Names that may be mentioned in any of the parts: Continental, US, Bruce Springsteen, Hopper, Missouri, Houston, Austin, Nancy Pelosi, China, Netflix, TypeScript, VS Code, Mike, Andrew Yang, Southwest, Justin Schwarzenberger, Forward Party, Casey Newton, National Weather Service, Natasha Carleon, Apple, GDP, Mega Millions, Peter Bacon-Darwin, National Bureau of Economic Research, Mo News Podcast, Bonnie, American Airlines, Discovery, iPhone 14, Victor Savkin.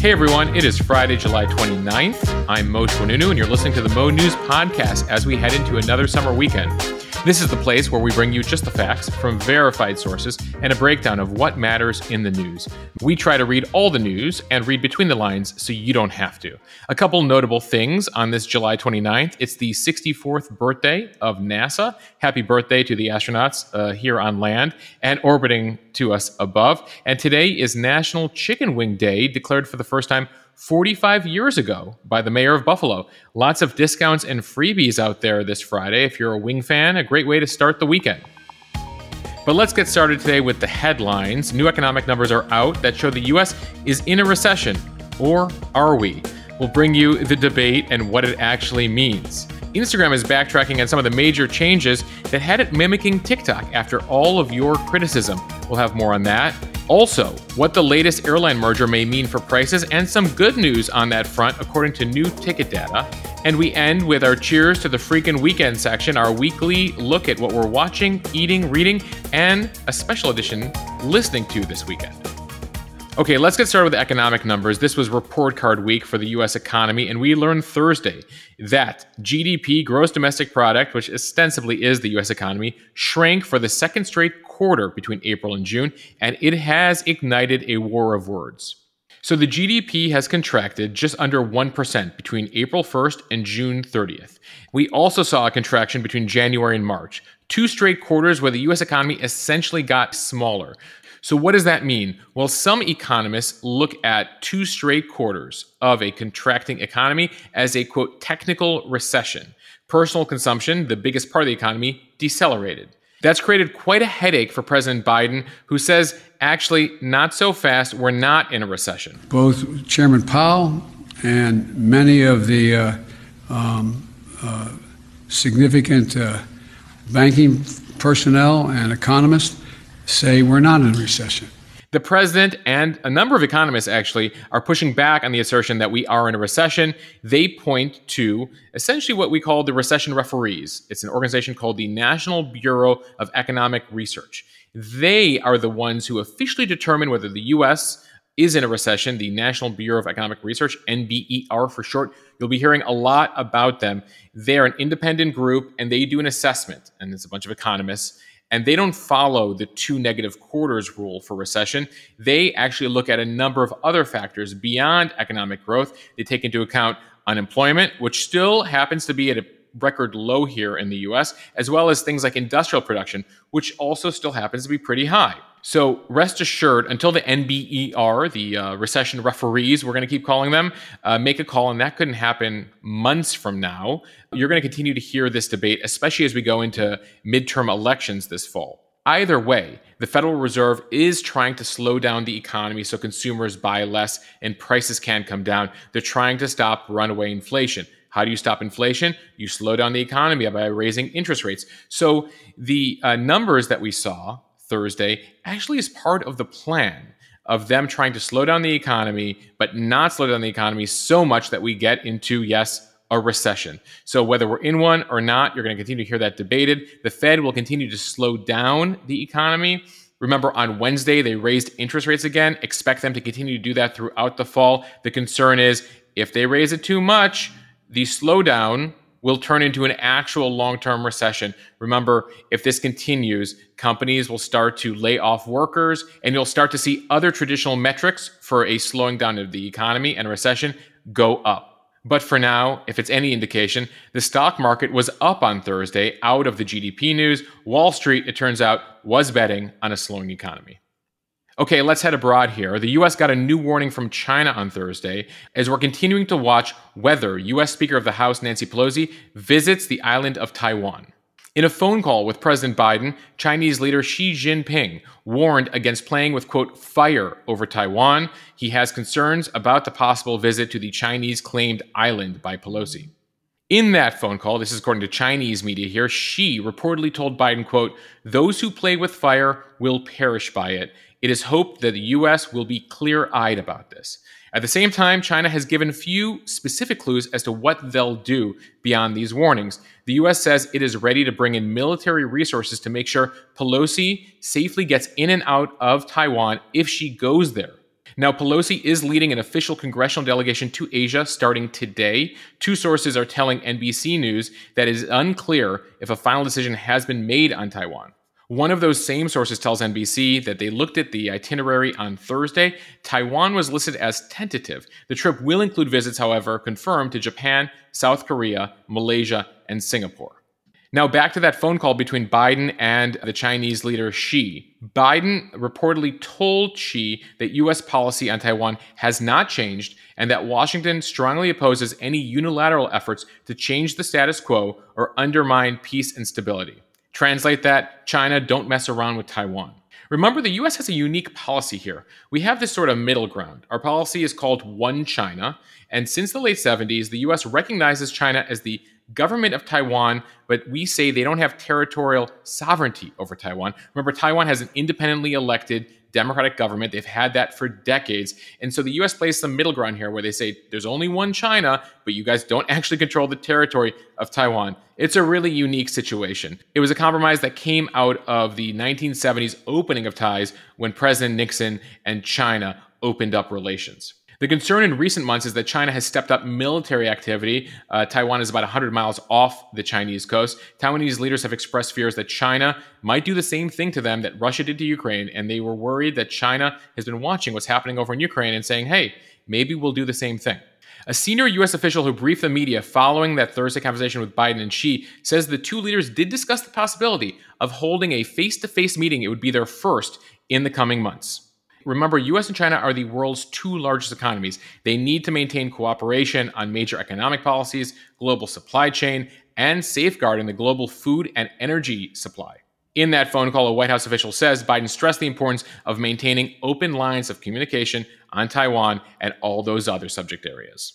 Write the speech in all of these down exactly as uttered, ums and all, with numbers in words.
Hey everyone, it is Friday, July twenty-ninth. I'm Mosheh Oinounou, and you're listening to the Mo News Podcast as we head into another summer weekend. This is the place where we bring you just the facts from verified sources and a breakdown of what matters in the news. We try to read all the news and read between the lines so you don't have to. A couple notable things on this July twenty-ninth. It's the sixty-fourth birthday of NASA. Happy birthday to the astronauts uh, here on land and orbiting to us above. And today is National Chicken Wing Day, declared for the first time forty-five years ago by the mayor of Buffalo. Lots of discounts and freebies out there this Friday. If you're a wing fan, a great way to start the weekend. But let's get started today with the headlines. New economic numbers are out that show the U S is in a recession, or are we? We'll bring you the debate and what it actually means. Instagram is backtracking on some of the major changes that had it mimicking TikTok after all of your criticism. We'll have more on that. Also, what the latest airline merger may mean for prices and some good news on that front, according to new ticket data. And we end with our cheers to the freaking weekend section, our weekly look at what we're watching, eating, reading, and a special edition listening to this weekend. Okay, let's get started with economic numbers. This was report card week for the U S economy, and we learned Thursday that G D P, gross domestic product, which ostensibly is the U S economy, shrank for the second straight quarter between April and June, and it has ignited a war of words. So the G D P has contracted just under one percent between April first and June thirtieth. We also saw a contraction between January and March, two straight quarters where the U S economy essentially got smaller. So what does that mean? Well, some economists look at two straight quarters of a contracting economy as a, quote, technical recession. Personal consumption, the biggest part of the economy, decelerated. That's created quite a headache for President Biden, who says, actually, not so fast, we're not in a recession. Both Chairman Powell and many of the uh, um, uh, significant uh, banking personnel and economists say we're not in recession. The president and a number of economists actually are pushing back on the assertion that we are in a recession. They point to essentially what we call the recession referees. It's an organization called the National Bureau of Economic Research. They are the ones who officially determine whether the U S is in a recession. The National Bureau of Economic Research, N B E R for short. You'll be hearing a lot about them. They're an independent group, and they do an assessment, and it's a bunch of economists. And they don't follow the two negative quarters rule for recession. They actually look at a number of other factors beyond economic growth. They take into account unemployment, which still happens to be at a record low here in the U S, as well as things like industrial production, which also still happens to be pretty high. So rest assured, until the N B E R, the uh, recession referees, we're going to keep calling them, uh, make a call, and that couldn't happen months from now. You're going to continue to hear this debate, especially as we go into midterm elections this fall. Either way, the Federal Reserve is trying to slow down the economy so consumers buy less and prices can come down. They're trying to stop runaway inflation. How do you stop inflation? You slow down the economy by raising interest rates. So the uh, numbers that we saw Thursday actually is part of the plan of them trying to slow down the economy, but not slow down the economy so much that we get into, yes, a recession. So whether we're in one or not, you're going to continue to hear that debated. The Fed will continue to slow down the economy. Remember, on Wednesday, they raised interest rates again. Expect them to continue to do that throughout the fall. The concern is if they raise it too much, the slowdown will turn into an actual long-term recession. Remember, if this continues, companies will start to lay off workers, and you'll start to see other traditional metrics for a slowing down of the economy and recession go up. But for now, if it's any indication, the stock market was up on Thursday out of the G D P news. Wall Street, it turns out, was betting on a slowing economy. Okay, let's head abroad here. The U S got a new warning from China on Thursday as we're continuing to watch whether U S Speaker of the House Nancy Pelosi visits the island of Taiwan. In a phone call with President Biden, Chinese leader Xi Jinping warned against playing with, quote, fire over Taiwan. He has concerns about the possible visit to the Chinese-claimed island by Pelosi. In that phone call, this is according to Chinese media here, Xi reportedly told Biden, quote, "Those who play with fire will perish by it. It is hoped that the U S will be clear-eyed about this." At the same time, China has given few specific clues as to what they'll do beyond these warnings. The U S says it is ready to bring in military resources to make sure Pelosi safely gets in and out of Taiwan if she goes there. Now, Pelosi is leading an official congressional delegation to Asia starting today. Two sources are telling N B C News that it is unclear if a final decision has been made on Taiwan. One of those same sources tells N B C that they looked at the itinerary on Thursday. Taiwan was listed as tentative. The trip will include visits, however, confirmed to Japan, South Korea, Malaysia, and Singapore. Now back to that phone call between Biden and the Chinese leader Xi. Biden reportedly told Xi that U S policy on Taiwan has not changed and that Washington strongly opposes any unilateral efforts to change the status quo or undermine peace and stability. Translate that, China, don't mess around with Taiwan. Remember, the U S has a unique policy here. We have this sort of middle ground. Our policy is called One China. And since the late seventies, the U S recognizes China as the government of Taiwan, but we say they don't have territorial sovereignty over Taiwan. Remember, Taiwan has an independently elected democratic government. They've had that for decades. And so the U S plays some middle ground here where they say there's only one China, but you guys don't actually control the territory of Taiwan. It's a really unique situation. It was a compromise that came out of the nineteen seventies opening of ties when President Nixon and China opened up relations. The concern in recent months is that China has stepped up military activity. Uh, Taiwan is about one hundred miles off the Chinese coast. Taiwanese leaders have expressed fears that China might do the same thing to them that Russia did to Ukraine, and they were worried that China has been watching what's happening over in Ukraine and saying, hey, maybe we'll do the same thing. A senior U S official who briefed the media following that Thursday conversation with Biden and Xi says the two leaders did discuss the possibility of holding a face-to-face meeting. It would be their first in the coming months. Remember, U S and China are the world's two largest economies. They need to maintain cooperation on major economic policies, global supply chain, and safeguarding the global food and energy supply. In that phone call, a White House official says Biden stressed the importance of maintaining open lines of communication on Taiwan and all those other subject areas.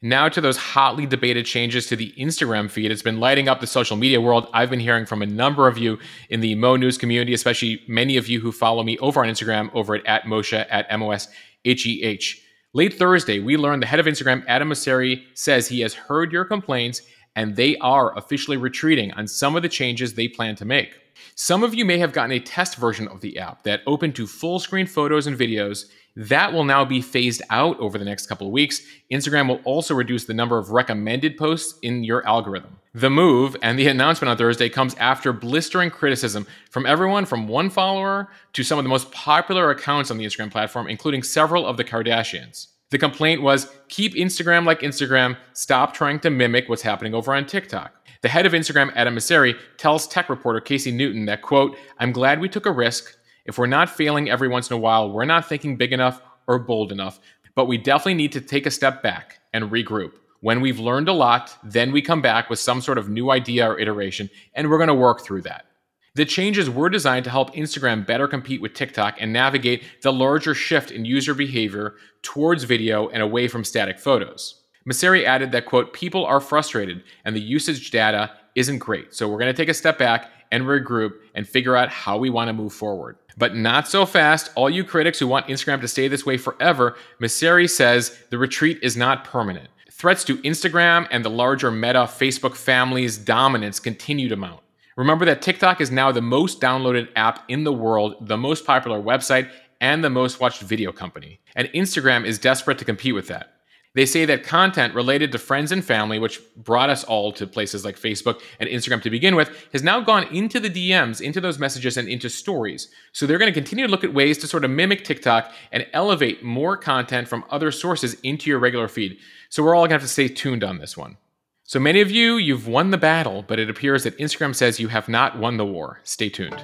Now to those hotly debated changes to the Instagram feed. It's been lighting up the social media world. I've been hearing from a number of you in the Mo News community, especially many of you who follow me over on Instagram over at, at Mosheh, at M O S H E H. Late Thursday, we learned the head of Instagram, Adam Mosseri, says he has heard your complaints and they are officially retreating on some of the changes they plan to make. Some of you may have gotten a test version of the app that opened to full screen photos and videos. That will now be phased out over the next couple of weeks. Instagram will also reduce the number of recommended posts in your algorithm. The move and the announcement on Thursday comes after blistering criticism from everyone from one follower to some of the most popular accounts on the Instagram platform, including several of the Kardashians. The complaint was, keep Instagram like Instagram, stop trying to mimic what's happening over on TikTok. The head of Instagram, Adam Mosseri, tells tech reporter Casey Newton that, quote, I'm glad we took a risk. If we're not failing every once in a while, we're not thinking big enough or bold enough, but we definitely need to take a step back and regroup. When we've learned a lot, then we come back with some sort of new idea or iteration, and we're going to work through that. The changes were designed to help Instagram better compete with TikTok and navigate the larger shift in user behavior towards video and away from static photos. Mosseri added that, quote, people are frustrated and the usage data isn't great. So we're going to take a step back and regroup and figure out how we want to move forward. But not so fast. All you critics who want Instagram to stay this way forever, Mosseri says the retreat is not permanent. Threats to Instagram and the larger Meta Facebook family's dominance continue to mount. Remember that TikTok is now the most downloaded app in the world, the most popular website, and the most watched video company. And Instagram is desperate to compete with that. They say that content related to friends and family, which brought us all to places like Facebook and Instagram to begin with, has now gone into the D Ms, into those messages, and into stories. So they're going to continue to look at ways to sort of mimic TikTok and elevate more content from other sources into your regular feed. So we're all going to have to stay tuned on this one. So many of you, you've won the battle, but it appears that Instagram says you have not won the war. Stay tuned.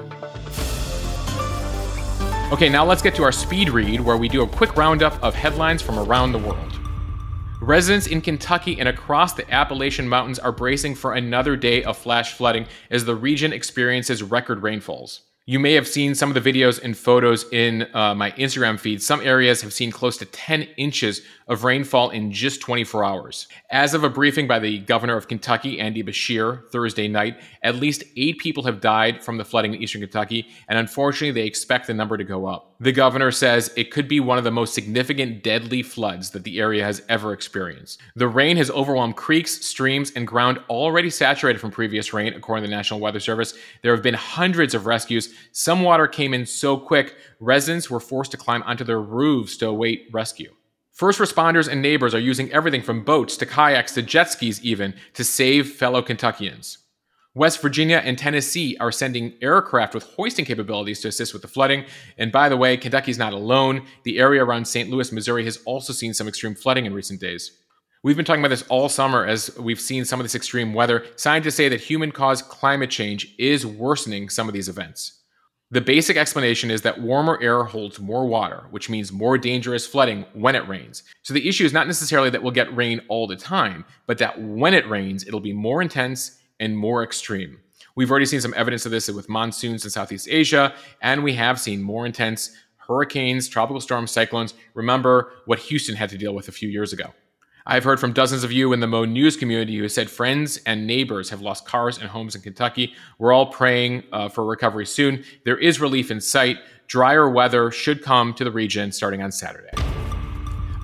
Okay, now let's get to our speed read where we do a quick roundup of headlines from around the world. Residents in Kentucky and across the Appalachian Mountains are bracing for another day of flash flooding as the region experiences record rainfalls. You may have seen some of the videos and photos in uh, my Instagram feed. Some areas have seen close to ten inches of rainfall in just twenty-four hours. As of a briefing by the governor of Kentucky, Andy Beshear, Thursday night, at least eight people have died from the flooding in eastern Kentucky, and unfortunately, they expect the number to go up. The governor says it could be one of the most significant deadly floods that the area has ever experienced. The rain has overwhelmed creeks, streams, and ground already saturated from previous rain, according to the National Weather Service. There have been hundreds of rescues Some water came in so quick, residents were forced to climb onto their roofs to await rescue. First responders and neighbors are using everything from boats to kayaks to jet skis even to save fellow Kentuckians. West Virginia and Tennessee are sending aircraft with hoisting capabilities to assist with the flooding. And by the way, Kentucky's not alone. The area around Saint Louis, Missouri has also seen some extreme flooding in recent days. We've been talking about this all summer as we've seen some of this extreme weather. Scientists say that human-caused climate change is worsening some of these events. The basic explanation is that warmer air holds more water, which means more dangerous flooding when it rains. So the issue is not necessarily that we'll get rain all the time, but that when it rains, it'll be more intense and more extreme. We've already seen some evidence of this with monsoons in Southeast Asia, and we have seen more intense hurricanes, tropical storms, cyclones. Remember what Houston had to deal with a few years ago. I've heard from dozens of you in the Mo News community who said friends and neighbors have lost cars and homes in Kentucky. We're all praying uh, for recovery soon. There is relief in sight. Drier weather should come to the region starting on Saturday.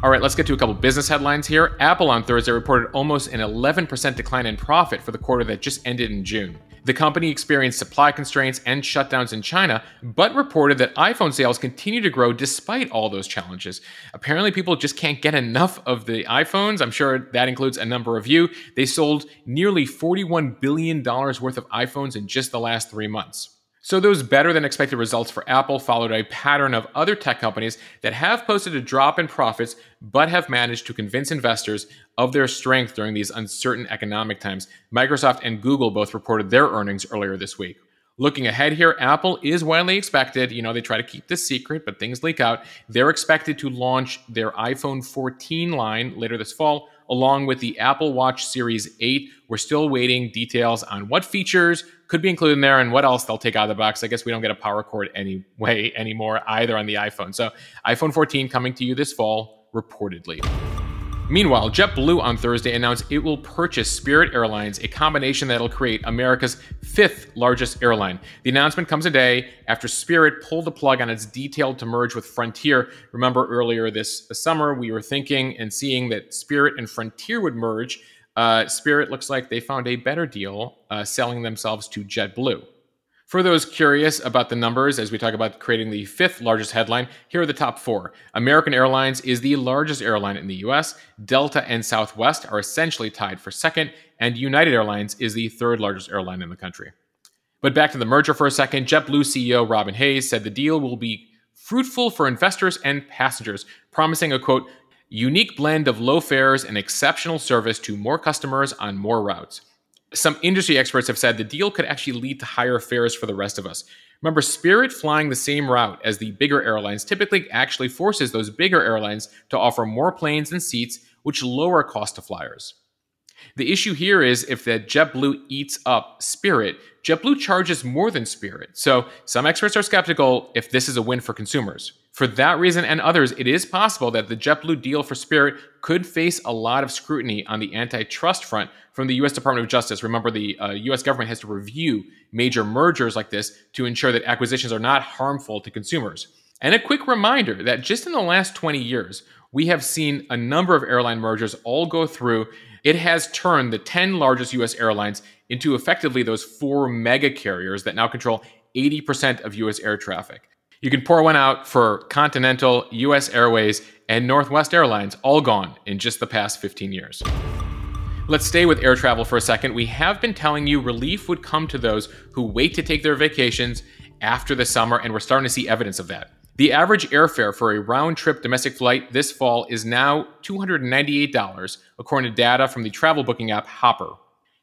All right, let's get to a couple business headlines here. Apple on Thursday reported almost an eleven percent decline in profit for the quarter that just ended in June. The company experienced supply constraints and shutdowns in China, but reported that iPhone sales continue to grow despite all those challenges. Apparently, people just can't get enough of the iPhones. I'm sure that includes a number of you. They sold nearly forty-one billion dollars worth of iPhones in just the last three months. So those better than expected results for Apple followed a pattern of other tech companies that have posted a drop in profits, but have managed to convince investors of their strength during these uncertain economic times. Microsoft and Google both reported their earnings earlier this week. Looking ahead here, Apple is widely expected, you know, they try to keep this secret, but things leak out. They're expected to launch their iPhone fourteen line later this fall, along with the Apple Watch Series eight. We're still waiting details on what features could be included in there and what else they'll take out of the box. I guess we don't get a power cord anyway anymore either on the iPhone. So iPhone fourteen coming to you this fall, reportedly. Meanwhile, JetBlue on Thursday announced it will purchase Spirit Airlines, a combination that'll create America's fifth largest airline. The announcement comes a day after Spirit pulled the plug on its detail to merge with Frontier. Remember earlier this summer, we were thinking and seeing that Spirit and Frontier would merge. Uh, Spirit looks like they found a better deal uh, selling themselves to JetBlue. For those curious about the numbers, as we talk about creating the fifth largest headline, here are the top four. American Airlines is the largest airline in the U S. Delta and Southwest are essentially tied for second, and United Airlines is the third largest airline in the country. But back to the merger for a second, JetBlue C E O Robin Hayes said the deal will be fruitful for investors and passengers, promising a, quote, unique blend of low fares and exceptional service to more customers on more routes. Some industry experts have said the deal could actually lead to higher fares for the rest of us. Remember, Spirit flying the same route as the bigger airlines typically actually forces those bigger airlines to offer more planes and seats, which lower cost to flyers. The issue here is if the JetBlue eats up Spirit, JetBlue charges more than Spirit. So some experts are skeptical if this is a win for consumers. For that reason and others, it is possible that the JetBlue deal for Spirit could face a lot of scrutiny on the antitrust front from the U S Department of Justice. Remember, the uh, U S government has to review major mergers like this to ensure that acquisitions are not harmful to consumers. And a quick reminder that just in the last twenty years, we have seen a number of airline mergers all go through. It has turned the ten largest U S airlines into effectively those four mega carriers that now control eighty percent of U S air traffic. You can pour one out for Continental, U S Airways, and Northwest Airlines, all gone in just the past fifteen years. Let's stay with air travel for a second. We have been telling you relief would come to those who wait to take their vacations after the summer, and we're starting to see evidence of that. The average airfare for a round-trip domestic flight this fall is now two hundred ninety-eight dollars, according to data from the travel booking app Hopper.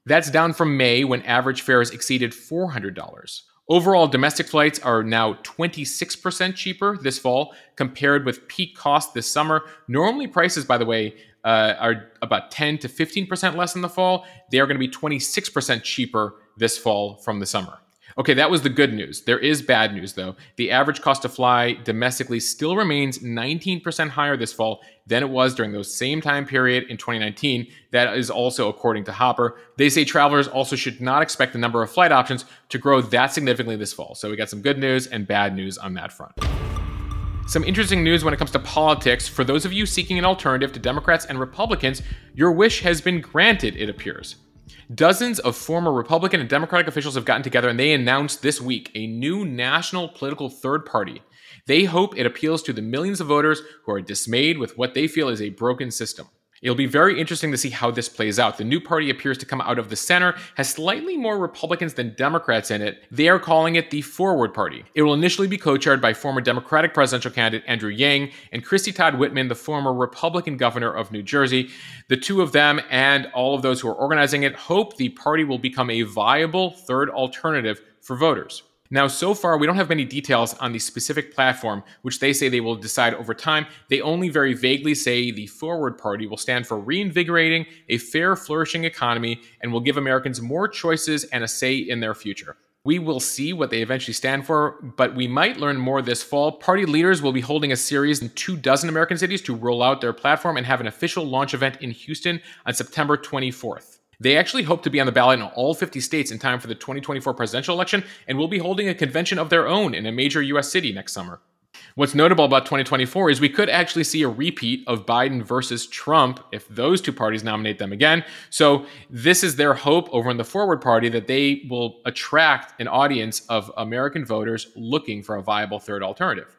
That's down from May, when average fares exceeded four hundred dollars. Overall, domestic flights are now twenty-six percent cheaper this fall compared with peak cost this summer. Normally, prices, by the way, uh, are about ten to fifteen percent less in the fall. They are going to be twenty-six percent cheaper this fall from the summer. Okay, that was the good news. There is bad news, though. The average cost to fly domestically still remains nineteen percent higher this fall than it was during those same time period in twenty nineteen. That is also according to Hopper. They say travelers also should not expect the number of flight options to grow that significantly this fall. So we got some good news and bad news on that front. Some interesting news when it comes to politics. For those of you seeking an alternative to Democrats and Republicans, your wish has been granted, it appears. Dozens of former Republican and Democratic officials have gotten together, and they announced this week a new national political third party. They hope it appeals to the millions of voters who are dismayed with what they feel is a broken system. It'll be very interesting to see how this plays out. The new party appears to come out of the center, has slightly more Republicans than Democrats in it. They are calling it the Forward Party. It will initially be co-chaired by former Democratic presidential candidate Andrew Yang and Christy Todd Whitman, the former Republican governor of New Jersey. The two of them and all of those who are organizing it hope the party will become a viable third alternative for voters. Now, so far, we don't have many details on the specific platform, which they say they will decide over time. They only very vaguely say the Forward Party will stand for reinvigorating a fair, flourishing economy and will give Americans more choices and a say in their future. We will see what they eventually stand for, but we might learn more this fall. Party leaders will be holding a series in two dozen American cities to roll out their platform and have an official launch event in Houston on September twenty-fourth. They actually hope to be on the ballot in all fifty states in time for the twenty twenty-four presidential election and will be holding a convention of their own in a major U S city next summer. What's notable about twenty twenty-four is we could actually see a repeat of Biden versus Trump if those two parties nominate them again. So this is their hope over in the Forward Party, that they will attract an audience of American voters looking for a viable third alternative.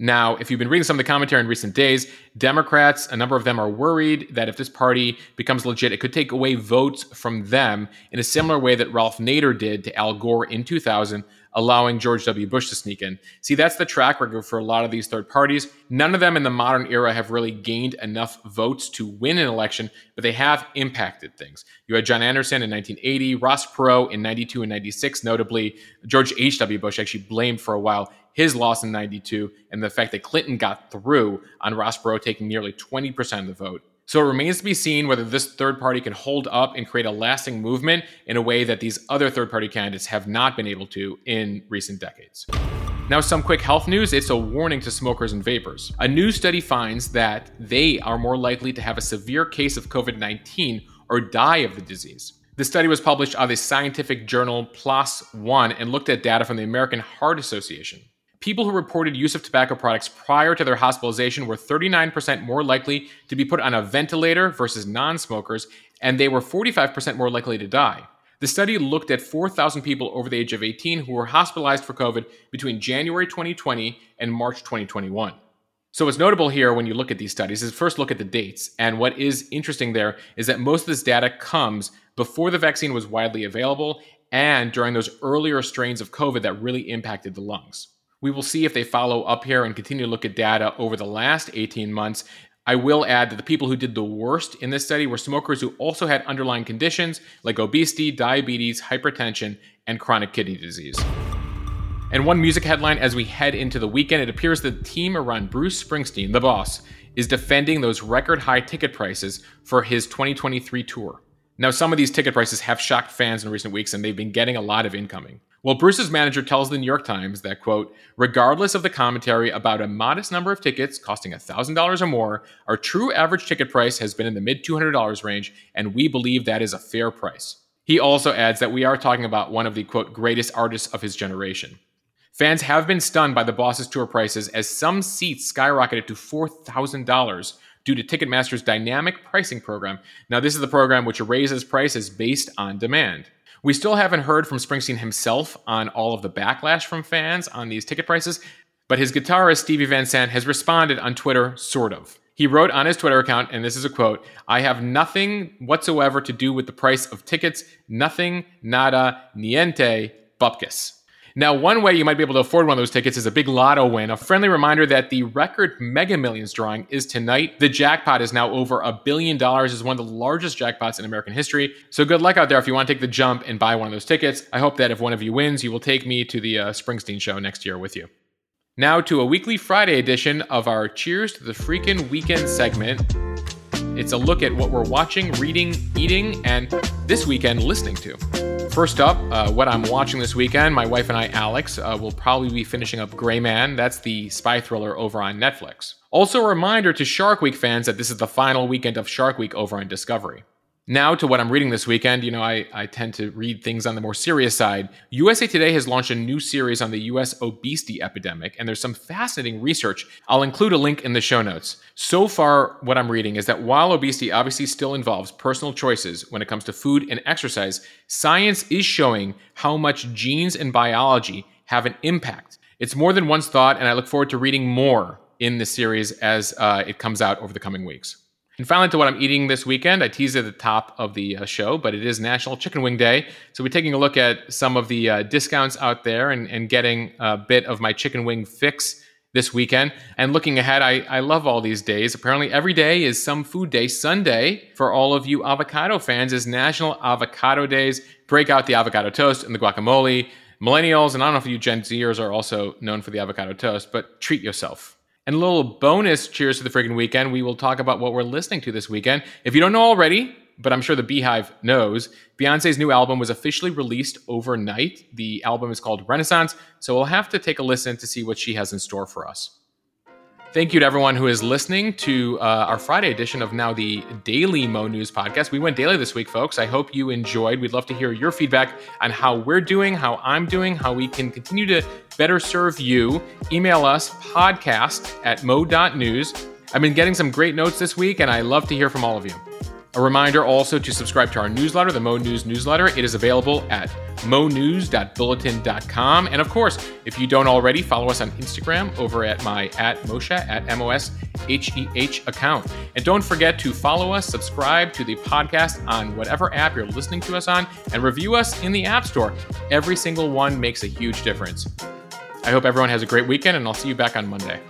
Now, if you've been reading some of the commentary in recent days, Democrats, a number of them, are worried that if this party becomes legit, it could take away votes from them in a similar way that Ralph Nader did to Al Gore in two thousand, allowing George W. Bush to sneak in. See, that's the track record for a lot of these third parties. None of them in the modern era have really gained enough votes to win an election, but they have impacted things. You had John Anderson in nineteen eighty, Ross Perot in ninety-two and ninety-six, notably. George H W. Bush actually blamed for a while his loss in ninety-two, and the fact that Clinton got through on Ross Perot taking nearly twenty percent of the vote. So it remains to be seen whether this third party can hold up and create a lasting movement in a way that these other third-party candidates have not been able to in recent decades. Now, some quick health news. It's a warning to smokers and vapors. A new study finds that they are more likely to have a severe case of covid nineteen or die of the disease. The study was published out of the scientific journal PLOS One and looked at data from the American Heart Association. People who reported use of tobacco products prior to their hospitalization were thirty-nine percent more likely to be put on a ventilator versus non-smokers, and they were forty-five percent more likely to die. The study looked at four thousand people over the age of eighteen who were hospitalized for COVID between January twenty twenty and March twenty twenty-one. So what's notable here when you look at these studies is first look at the dates. And what is interesting there is that most of this data comes before the vaccine was widely available and during those earlier strains of COVID that really impacted the lungs. We will see if they follow up here and continue to look at data over the last eighteen months. I will add that the people who did the worst in this study were smokers who also had underlying conditions like obesity, diabetes, hypertension, and chronic kidney disease. And one music headline as we head into the weekend, it appears the team around Bruce Springsteen, the boss, is defending those record high ticket prices for his twenty twenty-three tour. Now, some of these ticket prices have shocked fans in recent weeks, and they've been getting a lot of incoming. Well, Bruce's manager tells the New York Times that, quote, regardless of the commentary about a modest number of tickets costing one thousand dollars or more, our true average ticket price has been in the mid two hundred dollars range, and we believe that is a fair price. He also adds that we are talking about one of the, quote, greatest artists of his generation. Fans have been stunned by the boss's tour prices as some seats skyrocketed to four thousand dollars due to Ticketmaster's dynamic pricing program. Now, this is the program which raises prices based on demand. We still haven't heard from Springsteen himself on all of the backlash from fans on these ticket prices, but his guitarist Stevie Van Sant has responded on Twitter, sort of. He wrote on his Twitter account, and this is a quote, I have nothing whatsoever to do with the price of tickets, nothing, nada, niente, bupkis. Now, one way you might be able to afford one of those tickets is a big lotto win. A friendly reminder that the record Mega Millions drawing is tonight. The jackpot is now over a billion dollars. It's one of the largest jackpots in American history. So good luck out there if you want to take the jump and buy one of those tickets. I hope that if one of you wins, you will take me to the uh, Springsteen show next year with you. Now to a weekly Friday edition of our Cheers to the Freakin' Weekend segment. It's a look at what we're watching, reading, eating, and this weekend listening to. First up, uh, what I'm watching this weekend, my wife and I, Alex, uh, will probably be finishing up Gray Man. That's the spy thriller over on Netflix. Also a reminder to Shark Week fans that this is the final weekend of Shark Week over on Discovery. Now to what I'm reading this weekend. You know, I, I tend to read things on the more serious side. U S A Today has launched a new series on the U S obesity epidemic, and there's some fascinating research. I'll include a link in the show notes. So far, what I'm reading is that while obesity obviously still involves personal choices when it comes to food and exercise, science is showing how much genes and biology have an impact. It's more than once thought, and I look forward to reading more in the series as uh, it comes out over the coming weeks. And finally, to what I'm eating this weekend. I teased at the top of the show, but it is National Chicken Wing Day. So we're taking a look at some of the uh, discounts out there and, and getting a bit of my chicken wing fix this weekend. And looking ahead, I, I love all these days. Apparently every day is some food day. Sunday, for all of you avocado fans, is National Avocado Days. Break out the avocado toast and the guacamole. Millennials, and I don't know if you Gen Zers are also known for the avocado toast, but treat yourself. And a little bonus cheers to the friggin' weekend. We will talk about what we're listening to this weekend. If you don't know already, but I'm sure the Beehive knows, Beyonce's new album was officially released overnight. The album is called Renaissance, so we'll have to take a listen to see what she has in store for us. Thank you to everyone who is listening to uh, our Friday edition of now the Daily Mo News Podcast. We went daily this week, folks. I hope you enjoyed. We'd love to hear your feedback on how we're doing, how I'm doing, how we can continue to better serve you. Email us podcast at mo dot news. I've been getting some great notes this week, and I love to hear from all of you. A reminder also to subscribe to our newsletter, the Mo News newsletter. It is available at mo news dot bulletin dot com. And of course, if you don't already, follow us on Instagram over at my at Mosheh, at M O S H E H account. And don't forget to follow us, subscribe to the podcast on whatever app you're listening to us on, and review us in the App Store. Every single one makes a huge difference. I hope everyone has a great weekend, and I'll see you back on Monday.